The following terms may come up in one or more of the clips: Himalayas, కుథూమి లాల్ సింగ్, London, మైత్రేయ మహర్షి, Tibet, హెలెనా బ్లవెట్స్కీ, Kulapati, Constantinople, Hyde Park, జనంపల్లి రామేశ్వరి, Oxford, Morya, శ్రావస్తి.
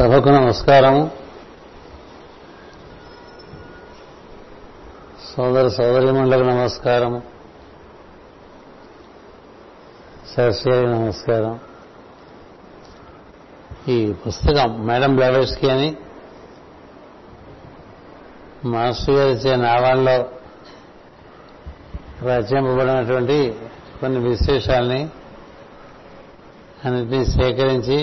సభకు నమస్కారము. సోదర సోదరీమణులకు నమస్కారము. సరస్వతి నమస్కారం. ఈ పుస్తకం మేడం బ్లవెట్స్కీ అని మాస్టర్ గారు ఇచ్చే నావాల్లో రచింపబడినటువంటి కొన్ని విశేషాలని అన్నింటినీ సేకరించి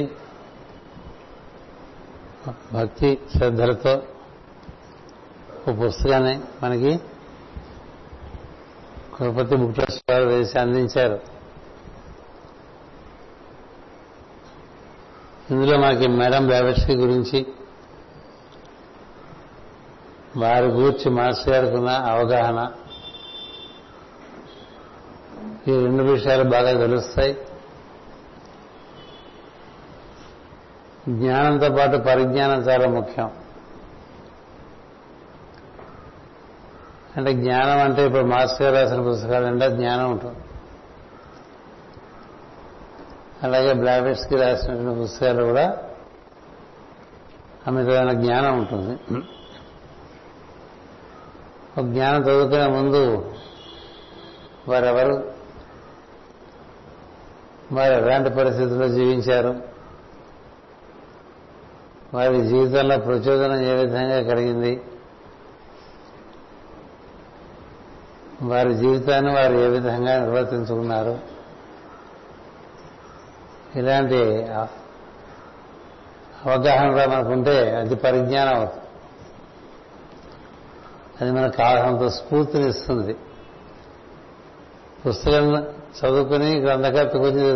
భక్తి శ్రద్ధలతో ఒక పుస్తకాన్ని మనకి కులపతి ముక్తేశ్వర్ వేసి అందించారు. ఇందులో మనకి మేడం బ్లవాట్స్కీ గురించి, వారి గురించి మాస్టర్ గారికున్న అవగాహన, ఈ రెండు విషయాలు బాగా తెలుస్తాయి. జ్ఞానంతో పాటు పరిజ్ఞానం చాలా ముఖ్యం. అంటే జ్ఞానం అంటే ఇప్పుడు మాస్టర్ గారు రాసిన పుస్తకాలంటే జ్ఞానం ఉంటుంది. అలాగే బ్లవాట్స్కీ రాసినటువంటి పుస్తకాలు కూడా అమితమైన జ్ఞానం ఉంటుంది. ఒక జ్ఞానం చదువుకునే ముందు వారెవరు, వారు ఎలాంటి పరిస్థితుల్లో జీవించారు, వారి జీవితంలో ప్రచోదనం ఏ విధంగా కలిగింది, వారి జీవితాన్ని వారు ఏ విధంగా నిర్వర్తించుకున్నారు, ఇలాంటి అవగాహన మనకుంటే అది పరిజ్ఞానం అవుతుంది. అది మనకు కావలసినంత స్ఫూర్తినిస్తుంది. పుస్తకం చదువుకుని గ్రంథకర్త గురించి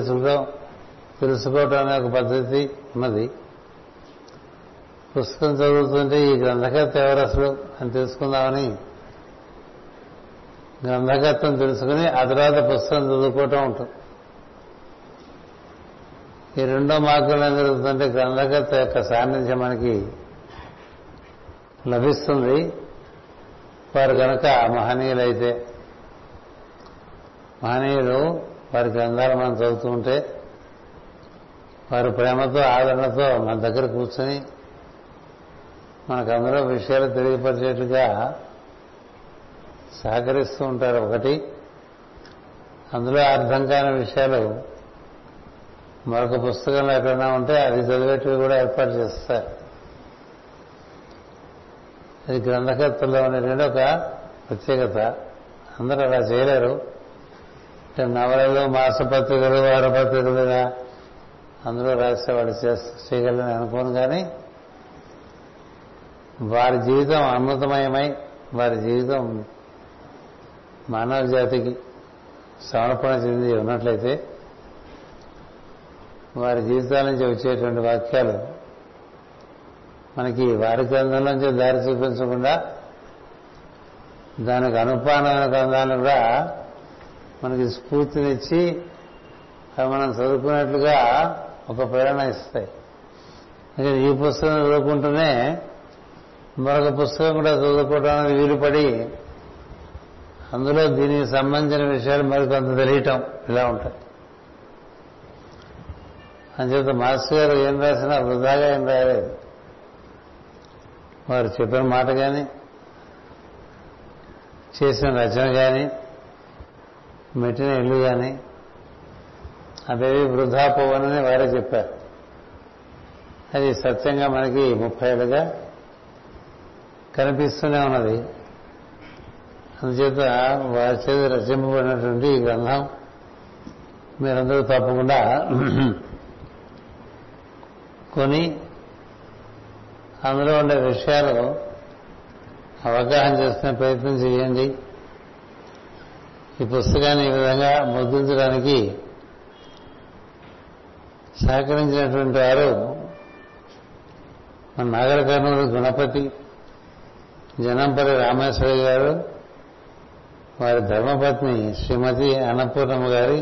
తెలుసుకోవటం అనే ఒక పద్ధతి ఉన్నది. పుస్తకం చదువుతుంటే ఈ గ్రంథకర్త ఎవరు అసలు అని తెలుసుకుందామని గ్రంథకర్తను తెలుసుకుని ఆ తర్వాత పుస్తకం చదువుకోవటం ఉంటుంది. ఈ రెండో మార్గంలో ఏం జరుగుతుందంటే గ్రంథకర్త యొక్క సాన్నిధ్యం మనకి లభిస్తుంది. వారు కనుక మహనీయులైతే, మహనీయులు వారి గ్రంథాలు మనం చదువుతూ ఉంటే వారు ప్రేమతో ఆదరణతో మన దగ్గర కూర్చొని మనకు అందులో విషయాలు తెలియపరిచేట్లుగా సహకరిస్తూ ఉంటారు. ఒకటి అందులో అర్థం కాని విషయాలు మరొక పుస్తకంలో ఎక్కడైనా ఉంటే అది చదివేటివి కూడా ఏర్పాటు చేస్తారు. అది గ్రంథకర్తల్లో ఉండేటువంటి ఒక ప్రత్యేకత. అందరూ అలా చేయలేరు. నవలలు, మాసపత్రికలు, వారపత్రికలుగా అందులో రాసే వాళ్ళు చేయగలని అనుకోను. కానీ వారి జీవితం అమృతమయమై వారి జీవితం మానవ జాతికి సమర్పణ చెంది ఉన్నట్లయితే వారి జీవితాల నుంచి వచ్చేటువంటి వాక్యాలు మనకి వారి గ్రంథం నుంచి దారి చూపించకుండా దానికి అనుపానమైన గ్రంథాలను కూడా మనకి స్ఫూర్తినిచ్చి అవి మనం చదువుకున్నట్లుగా ఒక ప్రేరణ ఇస్తాయి. అందుకని ఈ పుస్తకం చదువుకుంటూనే మరొక పుస్తకం కూడా చదువుకోవడానికి వీలుపడి అందులో దీనికి సంబంధించిన విషయాలు మరికొంత తెలియటం ఇలా ఉంటాయి. అంచేత మాస్టర్ గారు ఏం రాసినా వృధాగా ఏం రాయలేదు. వారు చెప్పిన మాట కానీ, చేసిన రచన కానీ, మెట్టిన ఇల్లు కానీ అవేవి వృధా పోవనని వారే చెప్పారు. అది సత్యంగా మనకి 30 ఏళ్ళుగా కనిపిస్తూనే ఉన్నది. అందుచేత వారి చేత రచింపబడినటువంటి ఈ గ్రంథం మీరందరూ తప్పకుండా కొని అందులో ఉండే విషయాలు అవగాహన చేసుకునే ప్రయత్నం చేయండి. ఈ పుస్తకాన్ని ఈ విధంగా ముద్రించడానికి సహకరించినటువంటి వారు మన నాగర కర్నూలు గణపతి, జనంపల్లి రామేశ్వరి గారు, వారి ధర్మపత్ని శ్రీమతి అన్నపూర్ణమ్మ గారి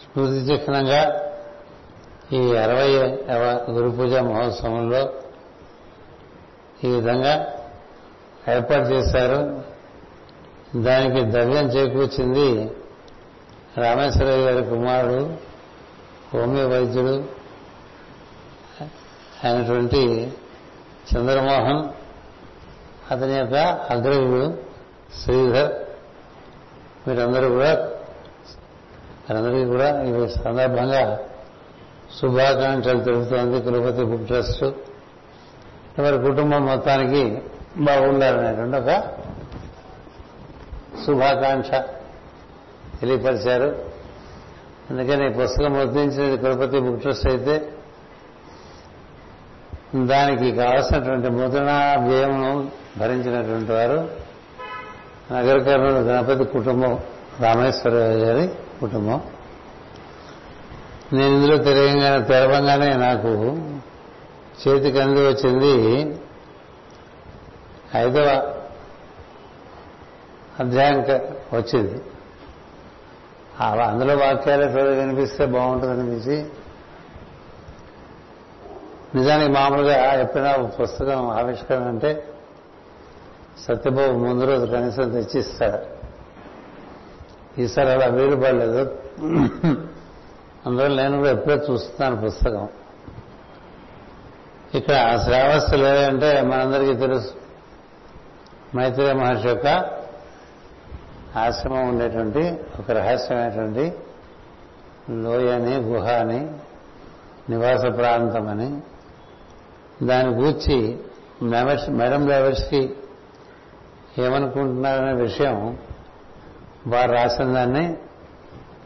స్మృతి చిహ్నంగా ఈ 60వ గురు పూజ మహోత్సవంలో ఈ విధంగా ఏర్పాటు చేశారు. దానికి ద్రవ్యం చేకూర్చింది రామేశ్వరరావు గారి కుమారుడు, హోమియో వైద్యుడు అయినటువంటి చంద్రమోహన్, అతని యొక్క అగ్రజుడు శ్రీధర్, మీరందరూ కూడా అందరికీ కూడా ఈ సందర్భంగా శుభాకాంక్షలు తెలుపుతోంది కులపతి బుక్ ట్రస్ట్. వారి కుటుంబం మొత్తానికి బాగుండాలనేటువంటి ఒక శుభాకాంక్ష తెలియపరిచారు. అందుకని ఈ పుస్తకం ముద్రించినది కులపతి బుక్ ట్రస్ట్ అయితే దానికి కావలసినటువంటి ముద్రణ వ్యయమును భరించినటువంటి వారు నగర కర్నూలు గణపతి కుటుంబం, రామేశ్వరరావు గారి కుటుంబం. నేను ఇందులో తెరవంగానే నాకు చేతికి అంది వచ్చింది 5వ అధ్యాయం వచ్చింది. అందులో వాక్యాలు చదివి వినిపిస్తే బాగుంటుందనిపించి, నిజానికి మామూలుగా ఎప్పుడైనా పుస్తకం ఆవిష్కరణ అంటే సత్యబాబు ముందు రోజు కనీసం తెచ్చిస్తాడు. ఈసారి అలా వీలు పడలేదు. అందులో నేను కూడా ఎప్పుడో చూస్తున్నాను పుస్తకం. ఇక్కడ శ్రావస్తులు ఏదంటే మనందరికీ తెలుసు, మైత్రేయ మహర్షి యొక్క ఆశ్రమం ఉండేటువంటి ఒక రహస్యమైనటువంటి లోయని, గుహ అని, నివాస ప్రాంతం అని, దాని గూర్చి మేడం బ్లెవెట్స్కీ ఏమనుకుంటున్నారనే విషయం వారు రాసిన దాన్ని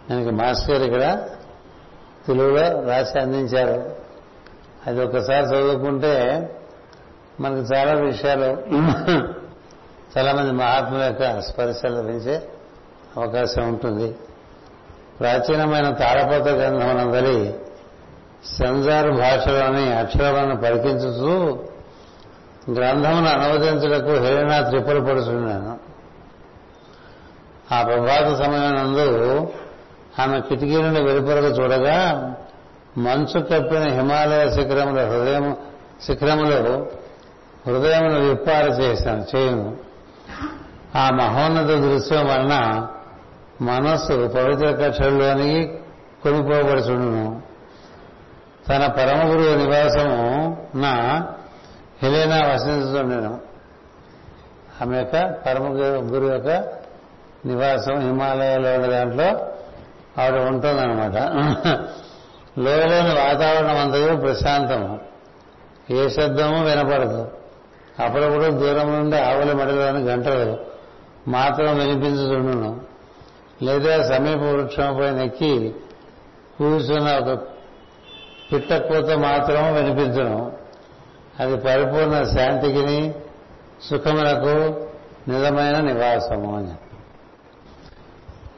మనకి మాస్టర్ గారు ఇక్కడ తెలుగులో రాసి అందించారు. అది ఒకసారి చదువుకుంటే మనకు చాలా విషయాలు, చాలామంది మహాత్ముల యొక్క స్పర్శ లభించే అవకాశం ఉంటుంది. ప్రాచీనమైన తాళపత్ర గ్రంథమునందలి సంజారు భాషలోని అక్షరాలను పరికించుతూ గ్రంథమును అనువదించలకు హెలెనా త్రిపుర పడుచున్నాను. ఆ ప్రభాత సమయమునందు ఆమె కిటికీ నుండి వెలుపరకు చూడగా మంచు కప్పిన హిమాలయ శిఖరములు హృదయమును విప్పార చేయును. ఆ మహోన్నత దృశ్యం వలన మనస్సు పవిత్ర కక్షల్లోని కొనిపోబడుచుండును. తన పరమ గురువు నివాసము నా హెలెనా వసించుతుండెను. ఆమె యొక్క పరమ గురువు యొక్క నివాసం హిమాలయాల్లో ఉన్న దాంట్లో ఆవిడ ఉంటుందన్నమాట. లోయలోని వాతావరణం అంతయు ప్రశాంతము, ఏ శబ్దము వినపడదు. అప్పుడప్పుడు దూరం నుండి ఆవుల మడిలోని గంటలు మాత్రం వినిపించుతుండును. లేదా సమీప వృక్షంపై నెక్కి కూర్చున్న ఒక పిట్ట కూత మాత్రం వినిపించను. అది పరిపూర్ణ శాంతికిని సుఖములకు నిజమైన నివాసము అని.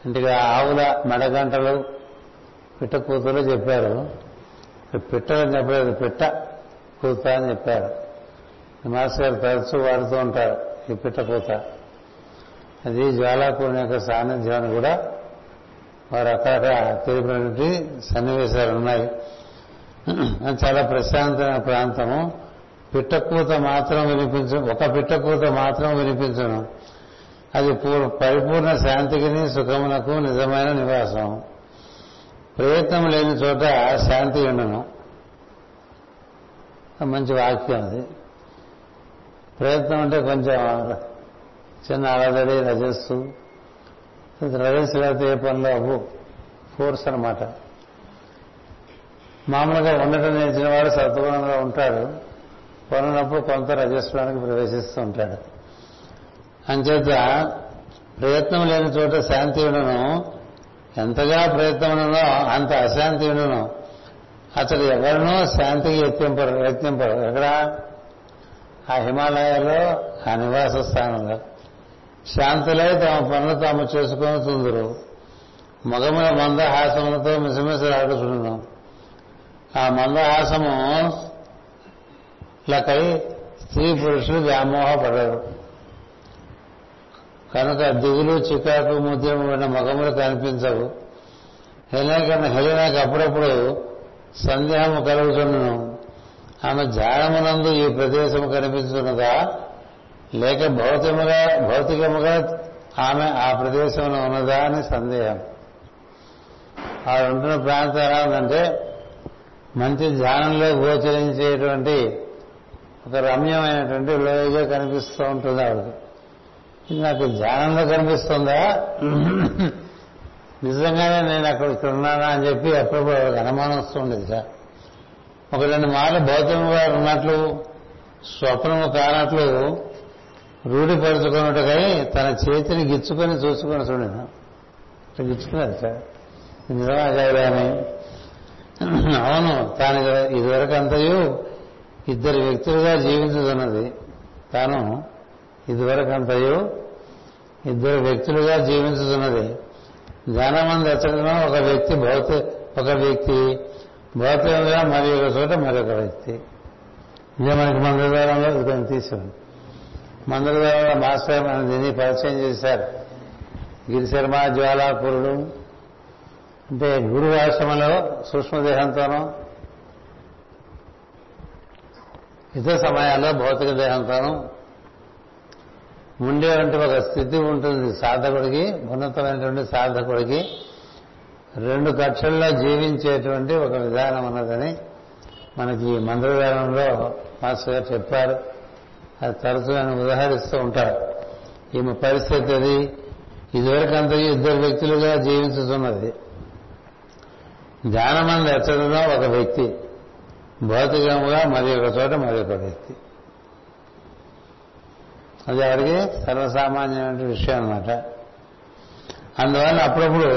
అంటే ఆవుల మెడగంటలు, పిట్ట కూతులో చెప్పారు. పిట్టని చెప్పలేదు, పిట్ట కూత అని చెప్పారు. మాస్టర్ గారు తరచూ వాడుతూ ఉంటారు ఈ పిట్ట కూత. అది జ్వాలాపూర్ణ యొక్క సాన్నిధ్యాన్ని కూడా వారు అక్కడ తెలిపినటువంటి సన్నివేశాలు ఉన్నాయి. అది చాలా ప్రశాంతమైన ప్రాంతము. పిట్టకూత మాత్రం వినిపించు, ఒక పిట్టకూత మాత్రం వినిపించను. అది పరిపూర్ణ శాంతికి సుఖమునకు నిజమైన నివాసం. ప్రయత్నం లేని చోట శాంతి ఉండను. మంచి వాక్యం అది. ప్రయత్నం అంటే కొంచెం చిన్న అలదడి, రజస్సు, రజస్సు లేకపోతే ఏ పనిలో అవ్వు, ఫోర్స్ అనమాట. మామూలుగా ఉండటం నేర్చిన వాడు సత్వగుణంలో ఉంటాడు. కొనప్పుడు కొంత రజస్సులోనికి ప్రవేశిస్తూ ఉంటాడు. అంచేత ప్రయత్నం లేని చోట శాంతి ఉండను. ఎంతగా ప్రయత్నం ఉండనో అంత అశాంతి ఉండను. అతడు ఎవరినో శాంతికి యత్నింపరు. ఎక్కడ? ఆ హిమాలయాల్లో, ఆ నివాస స్థానంలో శాంతులై తమ పనులు తాము చేసుకుని తుందరు. మగముల మందహాసములతో మిసమిసలాడుచుండును. ఆ మందహాసము లకై స్త్రీ పురుషులు వ్యామోహపడరు. కనుక దిగులు, చికాకు, ముద్రము ఉన్న మగములు కనిపించవు. హెలెనాకు అప్పుడప్పుడు సందేహము కలుగుతున్నను. ఆమె జానమునందు ఈ ప్రదేశము కనిపిస్తున్నదా, లేక భౌతికముగా ఆమె ఆ ప్రదేశంలో ఉన్నదా అని సందేహం. ఆవిడ ఉంటున్న ప్రాంతం ఎలా ఉందంటే మంచి ధ్యానంలో గోచరించేటువంటి ఒక రమ్యమైనటువంటి లోయగా కనిపిస్తూ ఉంటుంది ఆవిడకి. నాకు ధ్యానంలో కనిపిస్తుందా, నిజంగానే నేను అక్కడికి ఉన్నానా అని చెప్పి అప్పుడప్పుడు అనుమానం వస్తుండేది సార్. ఒక రెండు మార్లు భౌతికం గారు ఉన్నట్లు స్వప్నము కానట్లు రూఢిపరుచుకున్నట్టుగా తన చేతిని గిచ్చుకొని చూసుకొని చూడను అట్లా గిచ్చుకున్నారు సార్. నిజమా కాదని, అవును తాను ఇదివరకు అంతయు ఇద్దరు వ్యక్తులుగా జీవించుతున్నది, తాను ఇదివరకు అంతయు ఇద్దరు వ్యక్తులుగా జీవించుతున్నది. ధ్యానమంది అతను ఒక వ్యక్తి భౌతికంగా మరి ఒక చోట మరొక వ్యక్తి. ఇదే మనకి మందరద్వారంలో ఇతను తీసుకుంది. మందరద్వారంలో మాస్టర్ మనం దీన్ని పరిచయం చేశారు, గిరిశర్మ జ్వాలాపురుడు. అంటే గురు ఆశ్రమంలో సూక్ష్మదేహంతోనూ ఇతర సమయాల్లో భౌతిక దేహంతోనూ ఉండేటువంటి ఒక స్థితి ఉంటుంది సాధకుడికి, ఉన్నతమైనటువంటి సాధకుడికి. రెండు కక్షల్లో జీవించేటువంటి ఒక విధానం ఉన్నదని మనకి మంత్రధారణలో మాస్టర్ గారు చెప్పారు. అది తరచుగా ఉదాహరిస్తూ ఉంటారు. ఈమె పరిస్థితి అది, ఇదివరకంతా ఇద్దరు వ్యక్తులుగా జీవించుతున్నది. ధ్యానమంది ఎచ్చడంలో ఒక వ్యక్తి, భౌతికంగా మరి ఒక చోట మరి ఒక వ్యక్తి. అది ఎవరికి సర్వసామాన్యమైన విషయం అన్నమాట. అందువల్ల అప్పుడప్పుడు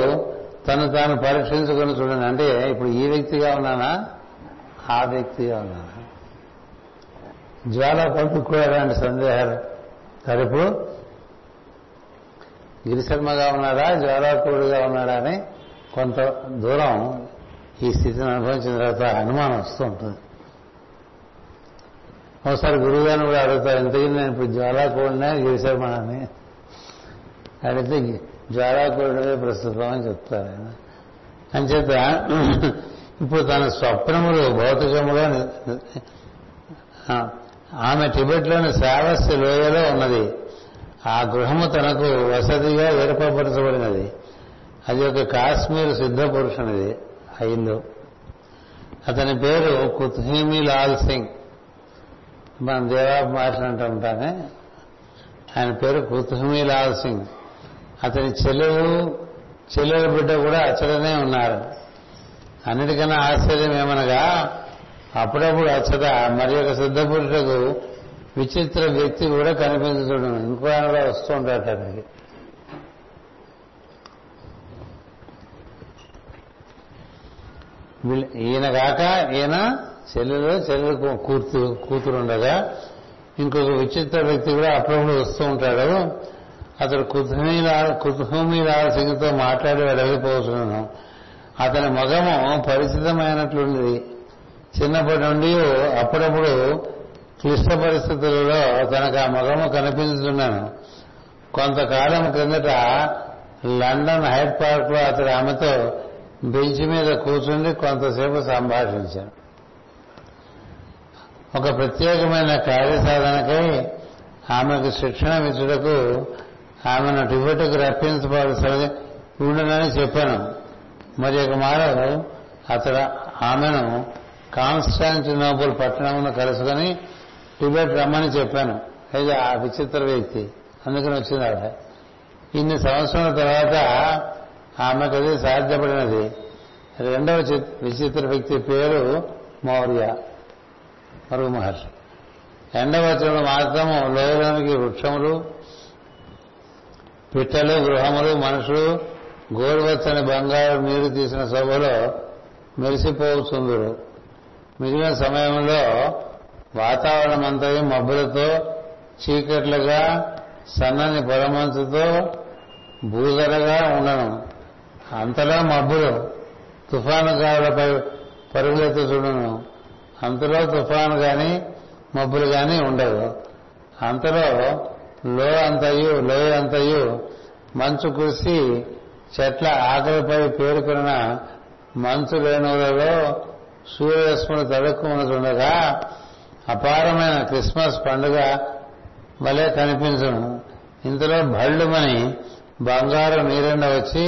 తను తాను పరీక్షించుకొని చూడండి. అంటే ఇప్పుడు ఈ వ్యక్తిగా ఉన్నానా, ఆ వ్యక్తిగా ఉన్నానా? జ్వాల పట్టుకోవడానికి సందేహాలు తరపు గిరిశర్మగా ఉన్నాడా, జ్వాలాపూడిగా ఉన్నాడా అని కొంత దూరం ఈ స్థితిని అనుభవించిన తర్వాత అనుమానం వస్తూ ఉంటుంది. ఒకసారి గురువుగారిని కూడా అడుగుతారు, ఎంతకీ నేను ఇప్పుడు జ్వాలాకూడినా గిరిశర్మ అని అడిగితే జ్వాలాకూడివే ప్రస్తుతం అని చెప్తారు ఆయన. అంచేత ఇప్పుడు తన స్వప్నములు భౌతికముగా ఆమె టిబెట్లోని శ్రావస్య లోయలో ఉన్నది. ఆ గృహము తనకు వసతిగా ఏర్పరచబడినది. అది ఒక కాశ్మీర్ సిద్ధ పురుషునిది ఆ ఇల్లు. అతని పేరు కుథూమి లాల్ సింగ్. మనం దేవాబ్ మహర్షి అంటూ ఉంటానే, ఆయన పేరు కుథూమి లాల్ సింగ్. అతని చెల్లెల బిడ్డ కూడా అచ్చటనే ఉన్నారు. అన్నిటికన్నా ఆశ్చర్యం ఏమనగా అప్పుడప్పుడు అచ్చట మరి ఒక సిద్ధ పురుషులకు విచిత్ర వ్యక్తి కూడా కనిపించడం, ఇంకో ఆయన కూడా వస్తూ ఉంటాడు అతనికి. ఈయన కాక ఈయన చెల్లెలు కూతురు ఉండగా ఇంకొక విచిత్ర వ్యక్తి కూడా అప్పుడప్పుడు వస్తూ ఉంటాడు. అతడు కుథూమి లాల్ సింగ్తో మాట్లాడి అడగిపోతున్నాను. అతని మగము పరిచితమైనట్లుంది. చిన్నప్పటి నుండి అప్పుడప్పుడు క్లిష్ట పరిస్థితులలో తనకు ఆ మగము కనిపించుతున్నాను. కొంతకాలం క్రిందట లండన్ హైడ్ పార్క్ లో అతడు ఆమెతో బెంచ్ మీద కూర్చుండి కొంతసేపు సంభాషించాను. ఒక ప్రత్యేకమైన కార్యసాధనకై ఆమెకు శిక్షణ ఇచ్చుటకు ఆమెను టిబెట్కు రప్పించబడాల్సి ఉండనని చెప్పాను. మరి ఒక మారు అతడు ఆమెను కాన్స్టాంటినోపుల్ పట్టణంలో కలుసుకొని టిబెట్ రమ్మని చెప్పాను. అయితే ఆ విచిత్ర వ్యక్తి అందుకని వచ్చింది ఆవిడ. ఇన్ని సంవత్సరాల తర్వాత ఆమెకు అది సాధ్యపడినది. రెండవ విచిత్ర వ్యక్తి పేరు మౌర్య, మరుగు మహర్షి. ఎండవచనంలో మాత్రము లోయలోనికి వృక్షములు, పిట్టలు, గృహములు, మనుషులు, గోరువెచ్చని బంగారు నీరు తీసిన సభలో మెరిసిపోతుందరు. మిగిలిన సమయంలో వాతావరణం అంతా మబ్బులతో, చీకట్లుగా, సన్నని పొలమంచుతో, భూధరగా ఉండను. అంతలో మబ్బులు తుఫాను గాలులపై పరుగులెత్తు చూడను. అంతలో తుఫాను కానీ మబ్బులు కానీ ఉండవు. అంతలో లోయ అంతయు మంచు కురిసి చెట్ల ఆకలిపై పేరుకున్న మంచు రేణువులలో సూర్యరశ్ములు తడుక్కుమనుకుండగా అపారమైన క్రిస్మస్ పండుగ వలె కనిపించను. ఇంతలో భళ్ళుమని బంగారు నీరెండ వచ్చి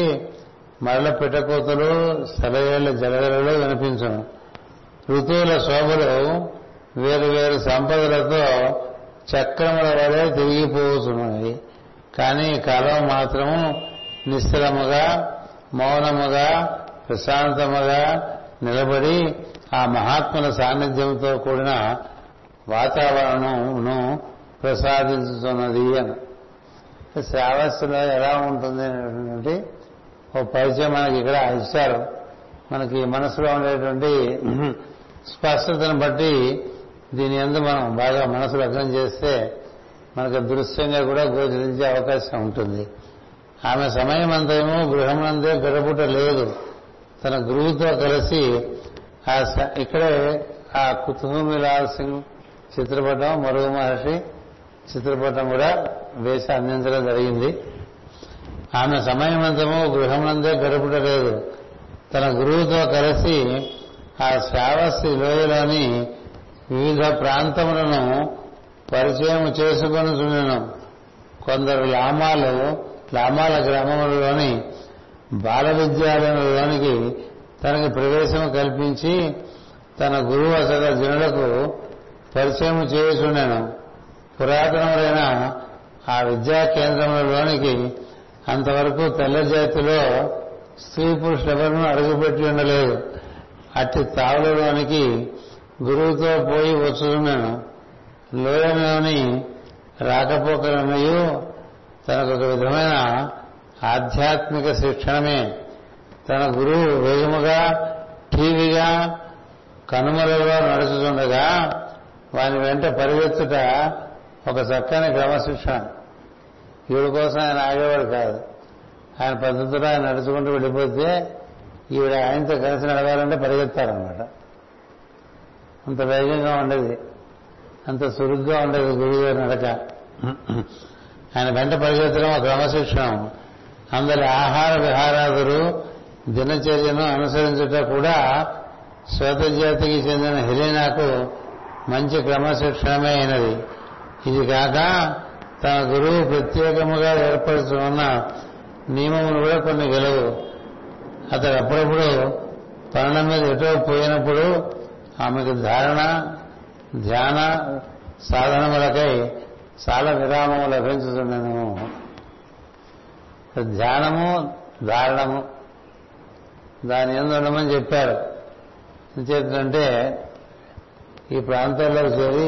మరల పిట్టకూతలు, సెలయేళ్ల జలవేళలు వినిపించను. ఋతువుల శోభలు వేరు వేరు సంపదలతో చక్రముల వలె తిరిగిపోతున్నవి. కానీ కాలం మాత్రము నిశ్చలముగా మౌనముగా ప్రశాంతముగా నిలబడి ఆ మహాత్ముల సాన్నిధ్యంతో కూడిన వాతావరణంను ప్రసాదించుతున్నది అని. శ్రావస్సులో ఎలా ఉంటుంది అనేటువంటి ఒక పరిచయం మనకి ఇక్కడ ఇస్తారు. మనకి మనసులో ఉండేటువంటి స్పష్టతను బట్టి దీని యందు మనం బాగా మనసు లగ్నం చేస్తే మనకు దృశ్యంగా కూడా గోచరించే అవకాశం ఉంటుంది. ఆమె సమయం అంతేమో గృహమునందే గడపుట లేదు, తన గురువుతో కలిసి ఇక్కడే ఆ కుతుమి లాల్ సింగ్ చిత్రపటం, మరుగు మహర్షి చిత్రపటం కూడా వేసి అందించడం జరిగింది. ఆమె సమయం అంతేమో గృహమునందే గడపుట లేదు, తన గురువుతో కలిసి ఆ శ్రావస్తి లోయలోని వివిధ ప్రాంతములను పరిచయం చేసుకొని చూడను. కొందరు లామాల గ్రామంలోని బాల విద్యాలయంలోనికి తనకి ప్రవేశం కల్పించి తన గురువు అసలు జనులకు పరిచయం చేయుచుండెను. పురాతనములైన ఆ విద్యా కేంద్రములలోనికి అంతవరకు తెల్ల జాతిలో స్త్రీ పురుషులెవరూ అడుగుపెట్టి ఉండలేదు. అట్టి తావులలోనికి గురువుతో పోయి వచ్చున్నాను. లోయలోని రాకపోకలన్నయూ తనకు ఒక విధమైన ఆధ్యాత్మిక శిక్షణమే. తన గురువు వేగముగా ఠీవిగా కనుమలలో నడుచుతుండగా వాని వెంట పరిగెత్తుట ఒక చక్కని క్రమశిక్షణ. ఈవిడ కోసం ఆయన ఆగేవాడు కాదు, ఆయన పద్ధతిలో ఆయన నడుచుకుంటూ వెళ్ళిపోతే ఈవిడ ఆయనతో కలిసి నడవాలంటే పరిగెత్తారనమాట. అంత వేగంగా ఉండేది, అంత చురుగ్గా ఉండేది గురువు గారి నడక. ఆయన వెంట పరిగెత్తడం ఒక క్రమశిక్షణ. అందరి ఆహార విహారాదులు దినచర్యను అనుసరించుట కూడా శ్వేతజాతికి చెందిన హెలీనాకు మంచి క్రమశిక్షణమే అయినది. ఇది కాక తన గురువు ప్రత్యేకముగా ఏర్పరుచుకున్న నియమములు కూడా కొన్ని గెలవు. అతడు అప్పుడప్పుడు పనుల మీద ఎటో పోయినప్పుడు ఆమెకు ధారణ ధ్యాన సాధనములకై చాలా విరామము లభించుతున్నాను. ధ్యానము ధారణము దాని యందు ఉండమని చెప్పారు. ఎందుచేతంటే ఈ ప్రాంతాల్లో చేరి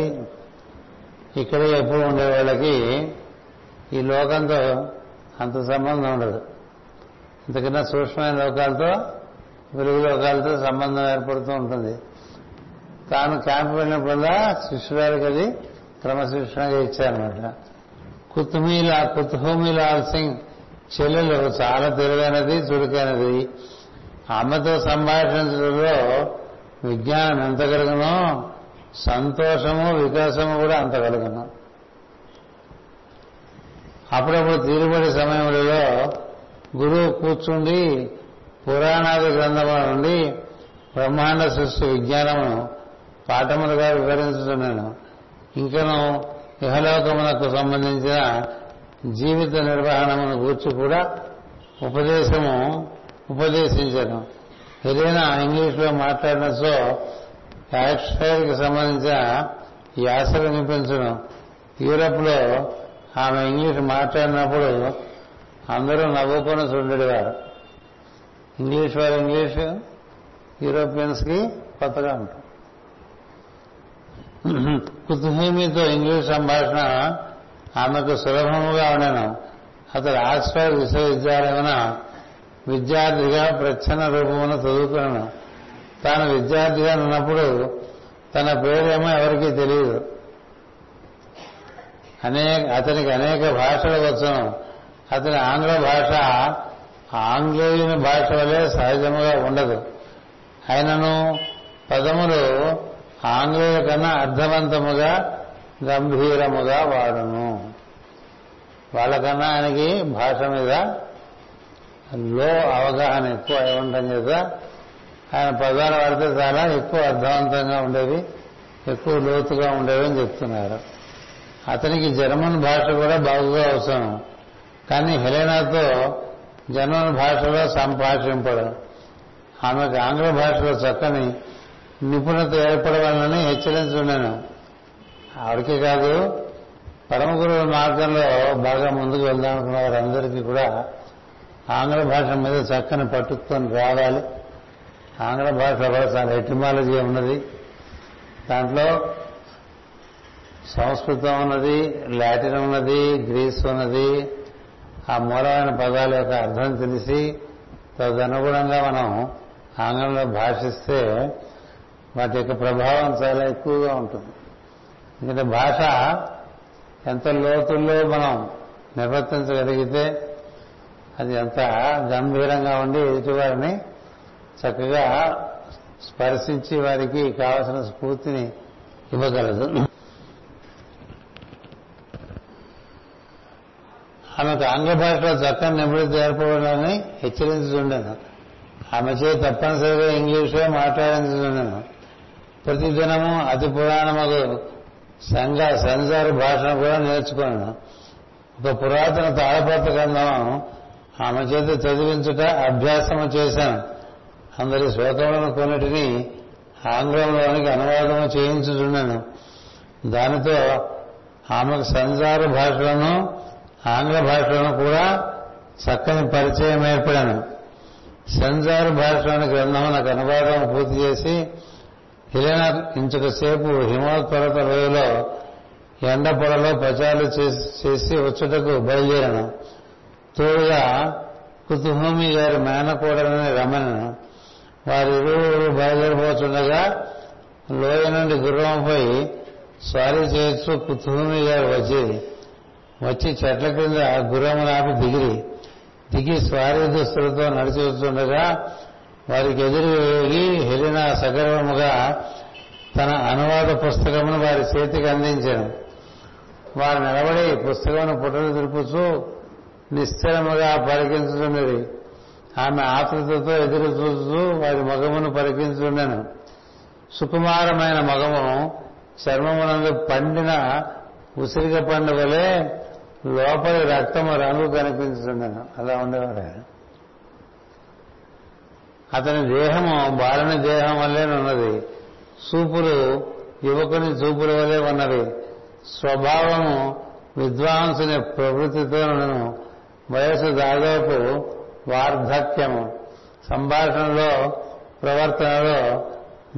ఇక్కడే ఎప్పుడు ఉండే వాళ్ళకి ఈ లోకంతో అంత సంబంధం ఉండదు. ఇంతకన్నా సూక్ష్మమైన లోకాలతో వెలుగు లోకాలతో సంబంధం ఏర్పడుతూ ఉంటుంది. తాను క్యాంపు వెళ్ళినప్పుడల్లా శిష్యురాలకి అది క్రమశిక్షణగా ఇచ్చారనమాట. కుతుమి లాల్ సింగ్ చెల్లెలు చాలా తెలివైనది, చురుకైనది. ఆమెతో సంభాషించడంలో విజ్ఞానం ఎంత కలుగునో సంతోషము వికాసము కూడా అంత కలుగును. అప్పుడప్పుడు తీరుబడి సమయంలో గురువు కూర్చుండి పురాణాది గ్రంథముల నుండి బ్రహ్మాండ సృష్టి విజ్ఞానమును పాఠములుగా వివరించుతున్నాను. ఇంకను ఇహలోకములకు సంబంధించిన జీవిత నిర్వహణమును గూర్చి కూడా ఉపదేశించాను. ఏదైనా ఇంగ్లీష్లో మాట్లాడినచో యాక్స్ఫైర్కి సంబంధించిన యాసలు వినిపించను. యూరప్లో ఆమె ఇంగ్లీష్ మాట్లాడినప్పుడు అందరూ నవ్వుకొని చూడేవారు. ఇంగ్లీష్ వారు ఇంగ్లీష్ యూరోపియన్స్కి కొత్తగా ఉంటారు. కుతుహీమితో ఇంగ్లీష్ సంభాషణ ఆమెకు సులభముగా ఉండను. అతడు ఆక్స్ఫర్డ్ విశ్వవిద్యాలయమున విద్యార్థిగా ప్రచ్ఛన్న రూపమును చదువుకున్నాను. తాను విద్యార్థిగా ఉన్నప్పుడు తన పేరేమో ఎవరికీ తెలియదు. అతనికి అనేక భాషలు వచ్చను. అతని ఆంగ్ల భాష ఆంగ్లేయుని భాష వలె సహజముగా ఉండదు. అయినను పదములు ఆంగ్లేయుల కన్నా అర్థవంతముగా గంభీరముగా వాడును. వాళ్ళకన్నా ఆయనకి భాష మీద లో అవగాహన ఎక్కువ ఉండటం చేత ఆయన పదాలు వాడితే చాలా ఎక్కువ అర్థవంతంగా ఉండేవి, ఎక్కువ లోతుగా ఉండేవి అని చెప్తున్నారు. అతనికి జర్మన్ భాష కూడా బాగుగా అవసరం. కానీ హెలెనాతో జర్మన్ భాషలో సంభాషింపడం, ఆమెకు ఆంగ్ల భాషలో చక్కని నిపుణత ఏర్పడవాలని హెచ్చరించున్నాను. ఆవిడకే కాదు, పరమ గురువుల మార్గంలో బాగా ముందుకు వెళ్దామనుకున్న వారందరికీ కూడా ఆంగ్ల భాష మీద చక్కని పట్టుకొని రావాలి. ఆంగ్ల భాషలో చాలా ఎటిమాలజీ ఉన్నది, దాంట్లో సంస్కృతం ఉన్నది, లాటిన్ ఉన్నది, గ్రీస్ ఉన్నది. ఆ మూలమైన పదాల యొక్క అర్థం తెలిసి తదనుగుణంగా మనం ఆంగ్లంలో భాషిస్తే వాటి యొక్క ప్రభావం చాలా ఎక్కువగా ఉంటుంది. ఎందుకంటే భాష ఎంత లోతుల్లో మనం నిర్వర్తించగలిగితే అది ఎంత గంభీరంగా ఉండి ఎదుటివారిని చక్కగా స్పర్శించి వారికి కావలసిన స్ఫూర్తిని ఇవ్వగలదు. ఆమెకు ఆంగ్ల భాషలో చక్కని నిపుణత ఏర్పడాలని హెచ్చరించుండను. ఆమె చేత తప్పనిసరిగా ఇంగ్లీషులో మాట్లాడించుండను. ప్రతి దినము అతి పురాణములు సంచార భాషను కూడా నేర్చుకున్నాను. ఒక పురాతన తాళపత్ర గ్రంథం ఆమె చేత చదివించుట అభ్యాసము చేశాను. అందరి శ్లోకములను కొన్నిటిని ఆంగ్లంలోనికి అనువాదము చేయించుచున్నాను. దానితో ఆమెకు సంచార భాషలను ఆంగ్ల భాషలను కూడా చక్కని పరిచయం ఏర్పడాను. సంచార భాషలోని గ్రంథం నాకు అనువాదం పూర్తి చేసి హెలెనా ఇంచుకసేపు హిమాలయ పర్వత లోయలో ఎండ పొడలో ప్రచారాలు చేసి వచ్చుటకు బయలుదేరాను. తోడుగా కుతుహూమి గారి మేనకోడలని రమణను వారిరువురు బయలుదేరిపోతుండగా లోయ నుండి గుర్రంపై స్వారీ చేస్తూ కుతుహూమి గారు వచ్చి చెట్ల కింద గుర్రమునాపి దిగి స్వారీ దుస్తులతో నడిచి వస్తుండగా వారికి ఎదురువేగి హెలెనా సగర్వముగా తన అనువాద పుస్తకమును వారి చేతికి అందించాను. వారు నిలబడి పుస్తకమును పుటలు తిరుపుతూ నిశ్చలముగా పరికించుతున్నది. ఆమె ఆతృతతో ఎదురు చూస్తూ వారి మగమును పరికించుండెను. సుకుమారమైన మగము చర్మమునందు పండిన ఉసిరిక పండు వలె లోపలి రక్తము రంగు కనిపించుండెను. అలా ఉండేవాడు. అతని దేహము బాలని దేహం వల్లేనున్నది. చూపులు యువకుని చూపుల వలె ఉన్నవి. స్వభావము విద్వాంసుని ప్రవృత్తితోనూ. వయసు దాదాపు వార్ధక్యము. సంభాషణలో ప్రవర్తనలో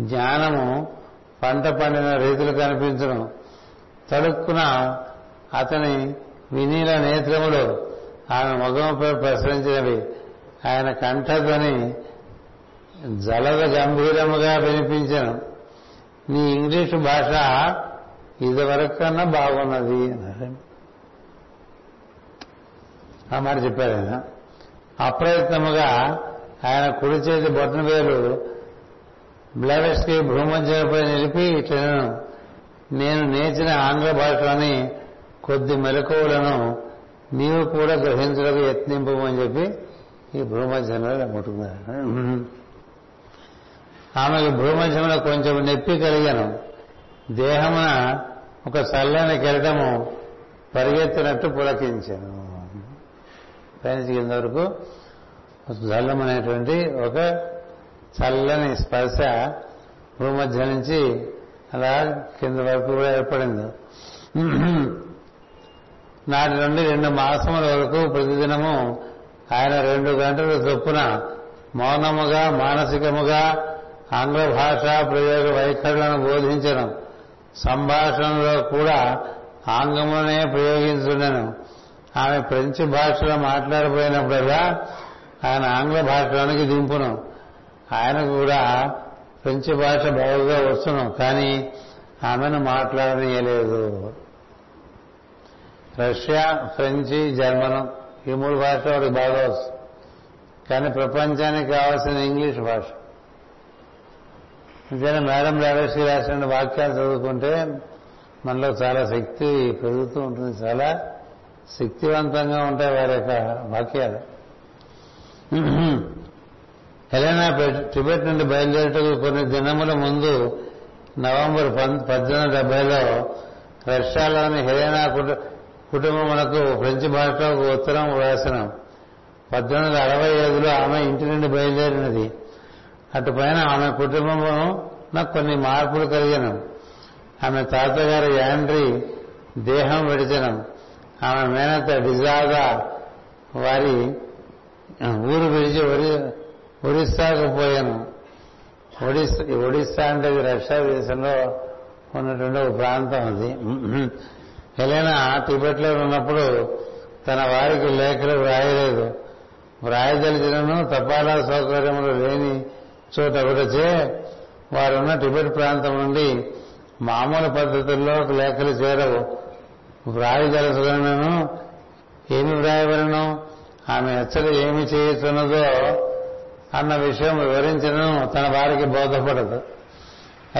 జ్ఞానము పంట పండిన రీతులు కనిపించడం. తడుక్కున అతని వినీల నేత్రములు ఆమె ముఖంపై ప్రసరించినవి. ఆయన కంఠధ్వని జలద గంభీరముగా వినిపించను. నీ ఇంగ్లీషు భాష ఇదివరకు కన్నా బాగున్నది అన్నారు. ఆ మాట చెప్పారు ఆయన. అప్రయత్నముగా ఆయన కుడి చేతి బొట్టన వేలు బ్లవెట్స్కి భూమంజలపై నిలిపి ఇట్లను నేను నేర్చిన ఆంగ్ల భాషలోని కొద్ది మెలకువలను నీవు కూడా గ్రహించడానికి యత్నింపు అని చెప్పి ఈ భూమంజనం ముట్టుకున్నారు. ఆమెకు భూమధ్యంలో కొంచెం నొప్పి కలిగాను. దేహమున ఒక చల్లని కిరటము పరిగెత్తినట్టు పులకించాను. పైనుంచి కింద వరకు చల్లమనేటువంటి ఒక చల్లని స్పర్శ భూమధ్యం నుంచి అలా కింద వరకు కూడా ఏర్పడింది. నాటి నుండి 2 మాసముల వరకు ప్రతిదినము ఆయన 2 గంటల చొప్పున మౌనముగా మానసికముగా ఆంగ్ల భాషా ప్రయోగ వైఖరులను బోధించడం. సంభాషణలో కూడా ఆంగ్లమునే ప్రయోగించుండెను. ఆమె ఫ్రెంచ్ భాషలో మాట్లాడబోయినప్పుడల్లా ఆయన ఆంగ్ల భాషలోనికి దింపును. ఆయనకు కూడా ఫ్రెంచ్ భాష బాగుగా వచ్చును, కానీ ఆమెను మాట్లాడనీయలేదు. రష్యా, ఫ్రెంచి, జర్మను ఈ 3 భాషలు వాడికి బాగా వస్తుంది, కానీ ప్రపంచానికి కావాల్సిన ఇంగ్లీష్ భాష. అంతేనా? మేడం బ్లవాట్స్కీ రాసిన వాక్యాలు చదువుకుంటే మనలో చాలా శక్తి పెరుగుతూ ఉంటుంది. చాలా శక్తివంతంగా ఉంటాయి వారి యొక్క వాక్యాలు. హెలెనా టిబెట్ నుండి బయలుదేరటకు కొన్ని దినముల ముందు నవంబర్ 1870లో రష్యాలోని హెలెనా కుటుంబములకు ఫ్రెంచ్ భాషలో ఒక ఉత్తరం వ్రాసిన. 1865లో ఆమె ఇంటి నుండి బయలుదేరినది. అటుపైన ఆమె కుటుంబము నాకు కొన్ని మార్పులు కలిగను. ఆమె తాతగారు యాండ్రీ దేహం విడిచను. ఆమె మేనత విజాగా వారి ఊరు విడిచి ఒడిస్సాకు పోయాను. ఒడిస్సా అంటే రష్యా దేశంలో ఉన్నటువంటి ఒక ప్రాంతం అది. హెలెనా టిబెట్లో ఉన్నప్పుడు తన వారికి లేఖలు వ్రాయలేదు. వ్రాయదలిచినను తపాలా సౌకర్యములు లేని చోట ఒకటిచే వారున్న టిబెట్ ప్రాంతం నుండి మామూలు పద్ధతుల్లో లేఖలు చేరవు. వ్రాయదలుచుకునను ఏమి వ్రాయవలను, ఆమె అచ్చలు ఏమి చేయుతున్నదో అన్న విషయం వివరించను తన వారికి బోధపడదు.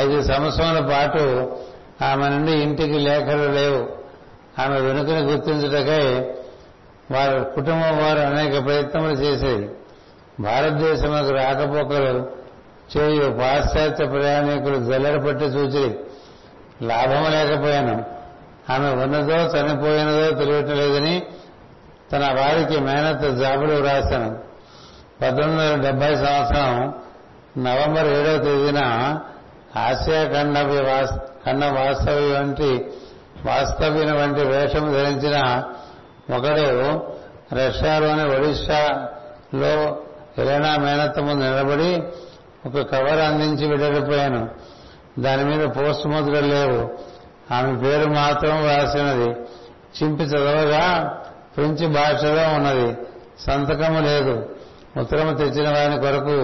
5 సంవత్సరాల పాటు ఆమె నుండి ఇంటికి లేఖలు లేవు. ఆమె వెనుకను గుర్తించుటకై వారి కుటుంబం వారు అనేక ప్రయత్నములు చేసేది. భారతదేశంలో రాకపోకలు చేయు పాశ్చాత్య ప్రయాణికులు జల్లెడపట్టి చూచి లాభం లేకపోయాను. ఆమె ఉన్నదో చనిపోయినదో తెలియటం లేదని తన వారికి మేనత్త జాబులు రాశాను. 1870 నవంబర్ 7వ తేదీన ఆసియా వాస్తవ్యం వంటి వేషం ధరించిన ఒకడు రష్యాలోని ఒడిషాలో హెలెనా మేనత్త ముందు నిలబడి ఒక కవర్ అందించి విడలిపోయాను. దాని మీద పోస్ట్ ముద్రలు లేవు. ఆమె పేరు మాత్రం రాసినది. చింపి చదవగా ఫ్రెంచి భాషలో ఉన్నది. సంతకము లేదు. ఉత్తరం తెచ్చిన వారి కొరకు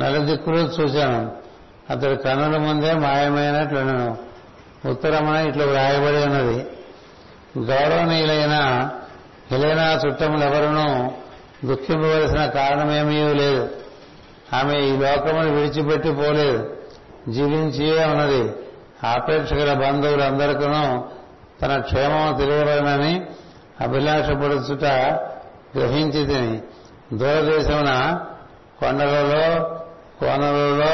నలుదిక్కులు చూశాను. అతడు కన్నుల ముందే మాయమైనట్లున్నాను. ఉత్తరమున ఇట్లా వ్రాయబడి ఉన్నది: గౌరవనీయులైన హెలెనా చుట్టములెవరూ దుఃఖింపవలసిన కారణమేమీ లేదు. ఆమె ఈ లోకమును విడిచిపెట్టి పోలేదు, జీవించియే ఉన్నది. ఆపేక్షకుల బంధువులందరికీ తన క్షేమము తెలియవలనని అభిలాషపడుచుట గ్రహించి తిని దూరదేశమున కొండలలో కోనలలో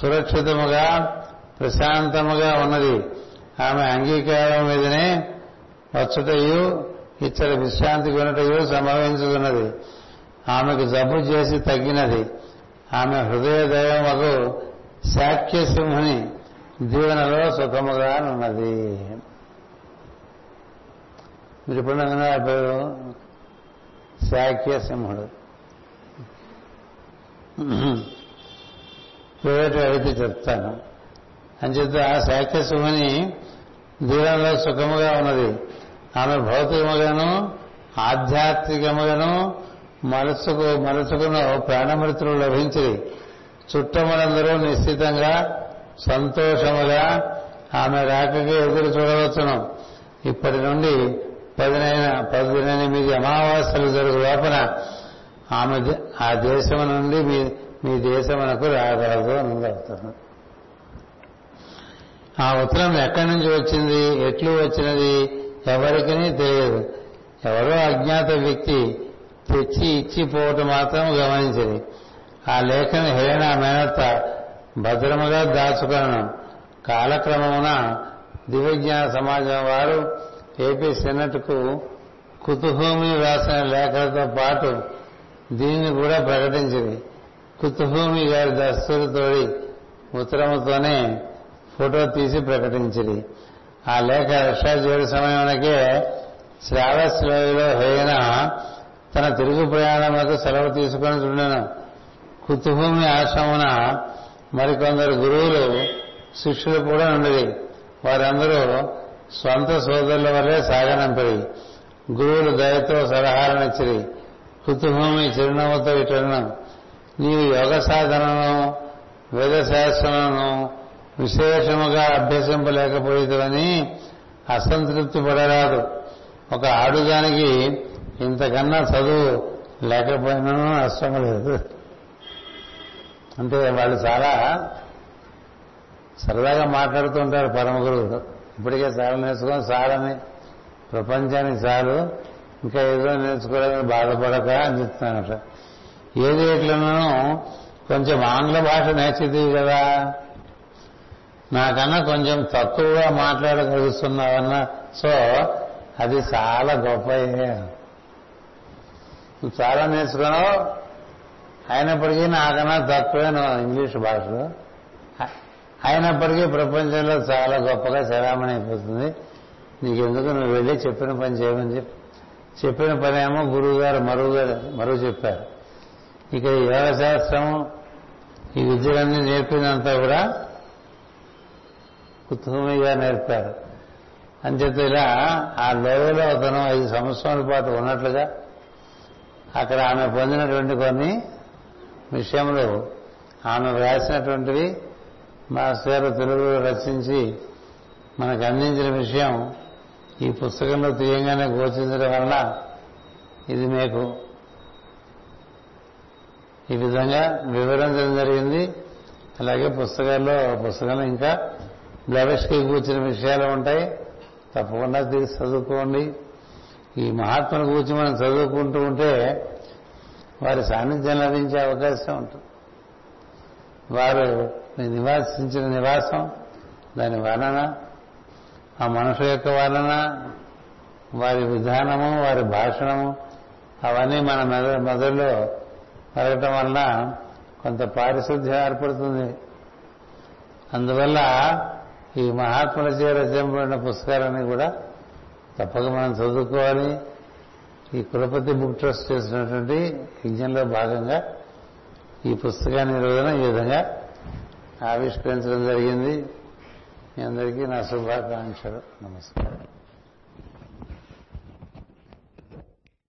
సురక్షితముగా ప్రశాంతముగా ఉన్నది. ఆమె అంగీకారం మీదనే వచ్చుటయు ఇచ్చడి విశ్రాంతి కొనటయు సంభవించుతున్నది. ఆమెకు జబ్బు చేసి తగ్గినది. ఆమె హృదయ దైవముకు శాక్యసింహుని దీవెనలో సుఖముగా ఉన్నది. మీరు ఇప్పుడు పేరు శాక్యసింహుడు పేరు అడిగితే చెప్తాను అని చెప్తే ఆ శాక్యసింహుని దీవెనలో సుఖముగా ఉన్నది. ఆమె భౌతికముగాను ఆధ్యాత్మికముగాను మనసుకున్న ప్రాణమృతులు లభించి చుట్టములందరూ నిశ్చితంగా సంతోషముగా ఆమె రాకకి ఎదురు చూడవచ్చును. ఇప్పటి నుండి 18 అమావాస్యలు జరుగు లోపల ఆమె ఆ దేశము నుండి మీ దేశమునకు రాగలదు అని చెప్తున్నాను. ఆ ఉత్తరం ఎక్కడి నుంచి వచ్చింది, ఎట్లు వచ్చినది ఎవరికి తెలియదు. ఎవరో అజ్ఞాత వ్యక్తి తెచ్చి ఇచ్చిపోవటం మాత్రం గమనించింది. ఆ లేఖను హెలెనా మేనత్త భద్రముగా దాచుకున్నాను. కాలక్రమమున దివ్యజ్ఞాన సమాజం వారు ఏపీ సెనట్కు కుతుహూమి వ్రాసిన లేఖలతో పాటు దీన్ని కూడా ప్రకటించింది. కుతుహూమి గారి దస్తూరితోడి ఉత్తరముతోనే ఫోటో తీసి ప్రకటించింది. ఆ లేఖ రష్యా చేరు సమయానికే శ్రావస్లోయలో హెలెనా తన తిరుగు ప్రయాణం వరకు సెలవు తీసుకొని ఉన్నాను. కుతుహూమి ఆశ్రమమున మరికొందరు గురువులు శిష్యులు కూడా ఉండేది. వారందరూ స్వంత సోదరుల వల్లే సాగనంపడి గురువులు దయతో సలహాలనిచ్చిరి. కుతుహూమి చిరునవ్వుతో ఇటను: నీవు యోగ సాధనను వేదశాస్త్రమును విశేషముగా అభ్యసింపలేకపోయేదని అసంతృప్తి పడరాదు. ఒక ఆడుగానికి ఇంతకన్నా చదువు లేకపోయినా నష్టం లేదు. అంటే వాళ్ళు చాలా సరదాగా మాట్లాడుతుంటారు పరమ గురువులు. ఇప్పటికే చాలా నేర్చుకొని చాలని, ప్రపంచానికి చాలు, ఇంకా ఏదో నేర్చుకోలేదని బాధపడక అని చెప్తున్నారట. ఏది ఎట్లనో కొంచెం ఆంగ్ల భాష నేర్చింది కదా, నాకన్నా కొంచెం తక్కువగా మాట్లాడగలుగుతున్నావన్న, సో అది చాలా గొప్ప. నువ్వు చాలా నేర్చుకున్నావు, అయినప్పటికీ నాకన్నా తక్కువే నువ్వు ఇంగ్లీష్ భాషలో అయినప్పటికీ ప్రపంచంలో చాలా గొప్పగా చలామణి అయిపోతుంది. నీకెందుకు నువ్వు వెళ్ళి చెప్పిన పని చేయమని చెప్పి, చెప్పిన పనేమో గురువు గారు మరువు చెప్పారు. ఇక యోగశాస్త్రం ఈ విద్యలన్నీ నేర్పినంతా కూడా కుతుహుమిగా నేర్పారు అని చెప్తే, ఇలా ఆ లోయలో అతను 5 సంవత్సరాల పాటు ఉన్నట్లుగా అక్కడ ఆమె పొందినటువంటి కొన్ని విషయంలో ఆమె వ్రాసినటువంటివి మాస్టర్ గారు తెలుగులో రచించి మనకు అందించిన విషయం ఈ పుస్తకంలో తీయంగానే గోచించడం వల్ల ఇది మీకు ఈ విధంగా వివరించడం జరిగింది. అలాగే పుస్తకంలో ఇంకా బ్లవెట్స్కి కూర్చిన విషయాలు ఉంటాయి, తప్పకుండా తీసి చదువుకోండి. ఈ మహాత్ముల గురించి మనం చదువుకుంటూ ఉంటే వారి సాన్నిధ్యం లభించే అవకాశం ఉంటుంది. వారు నివాసించిన నివాసం, దాని వర్ణన, ఆ మనుషు యొక్క వర్ణన, వారి విధానము, వారి భాషణము, అవన్నీ మన మెదడులో పెరగటం వల్ల కొంత పారిశుద్ధ్యం ఏర్పడుతుంది. అందువల్ల ఈ మహాత్ముల చే రచింపబడిన పుస్తకాలన్నీ కూడా తప్పక మనం చదువుకోవాలి. ఈ కులపతి బుక్ ట్రస్ట్ చేసినటువంటి యజ్ఞంలో భాగంగా ఈ పుస్తకాన్ని రోజున ఈ విధంగా ఆవిష్కరించడం జరిగింది. మీ అందరికీ నా శుభాకాంక్షలు. నమస్కారం.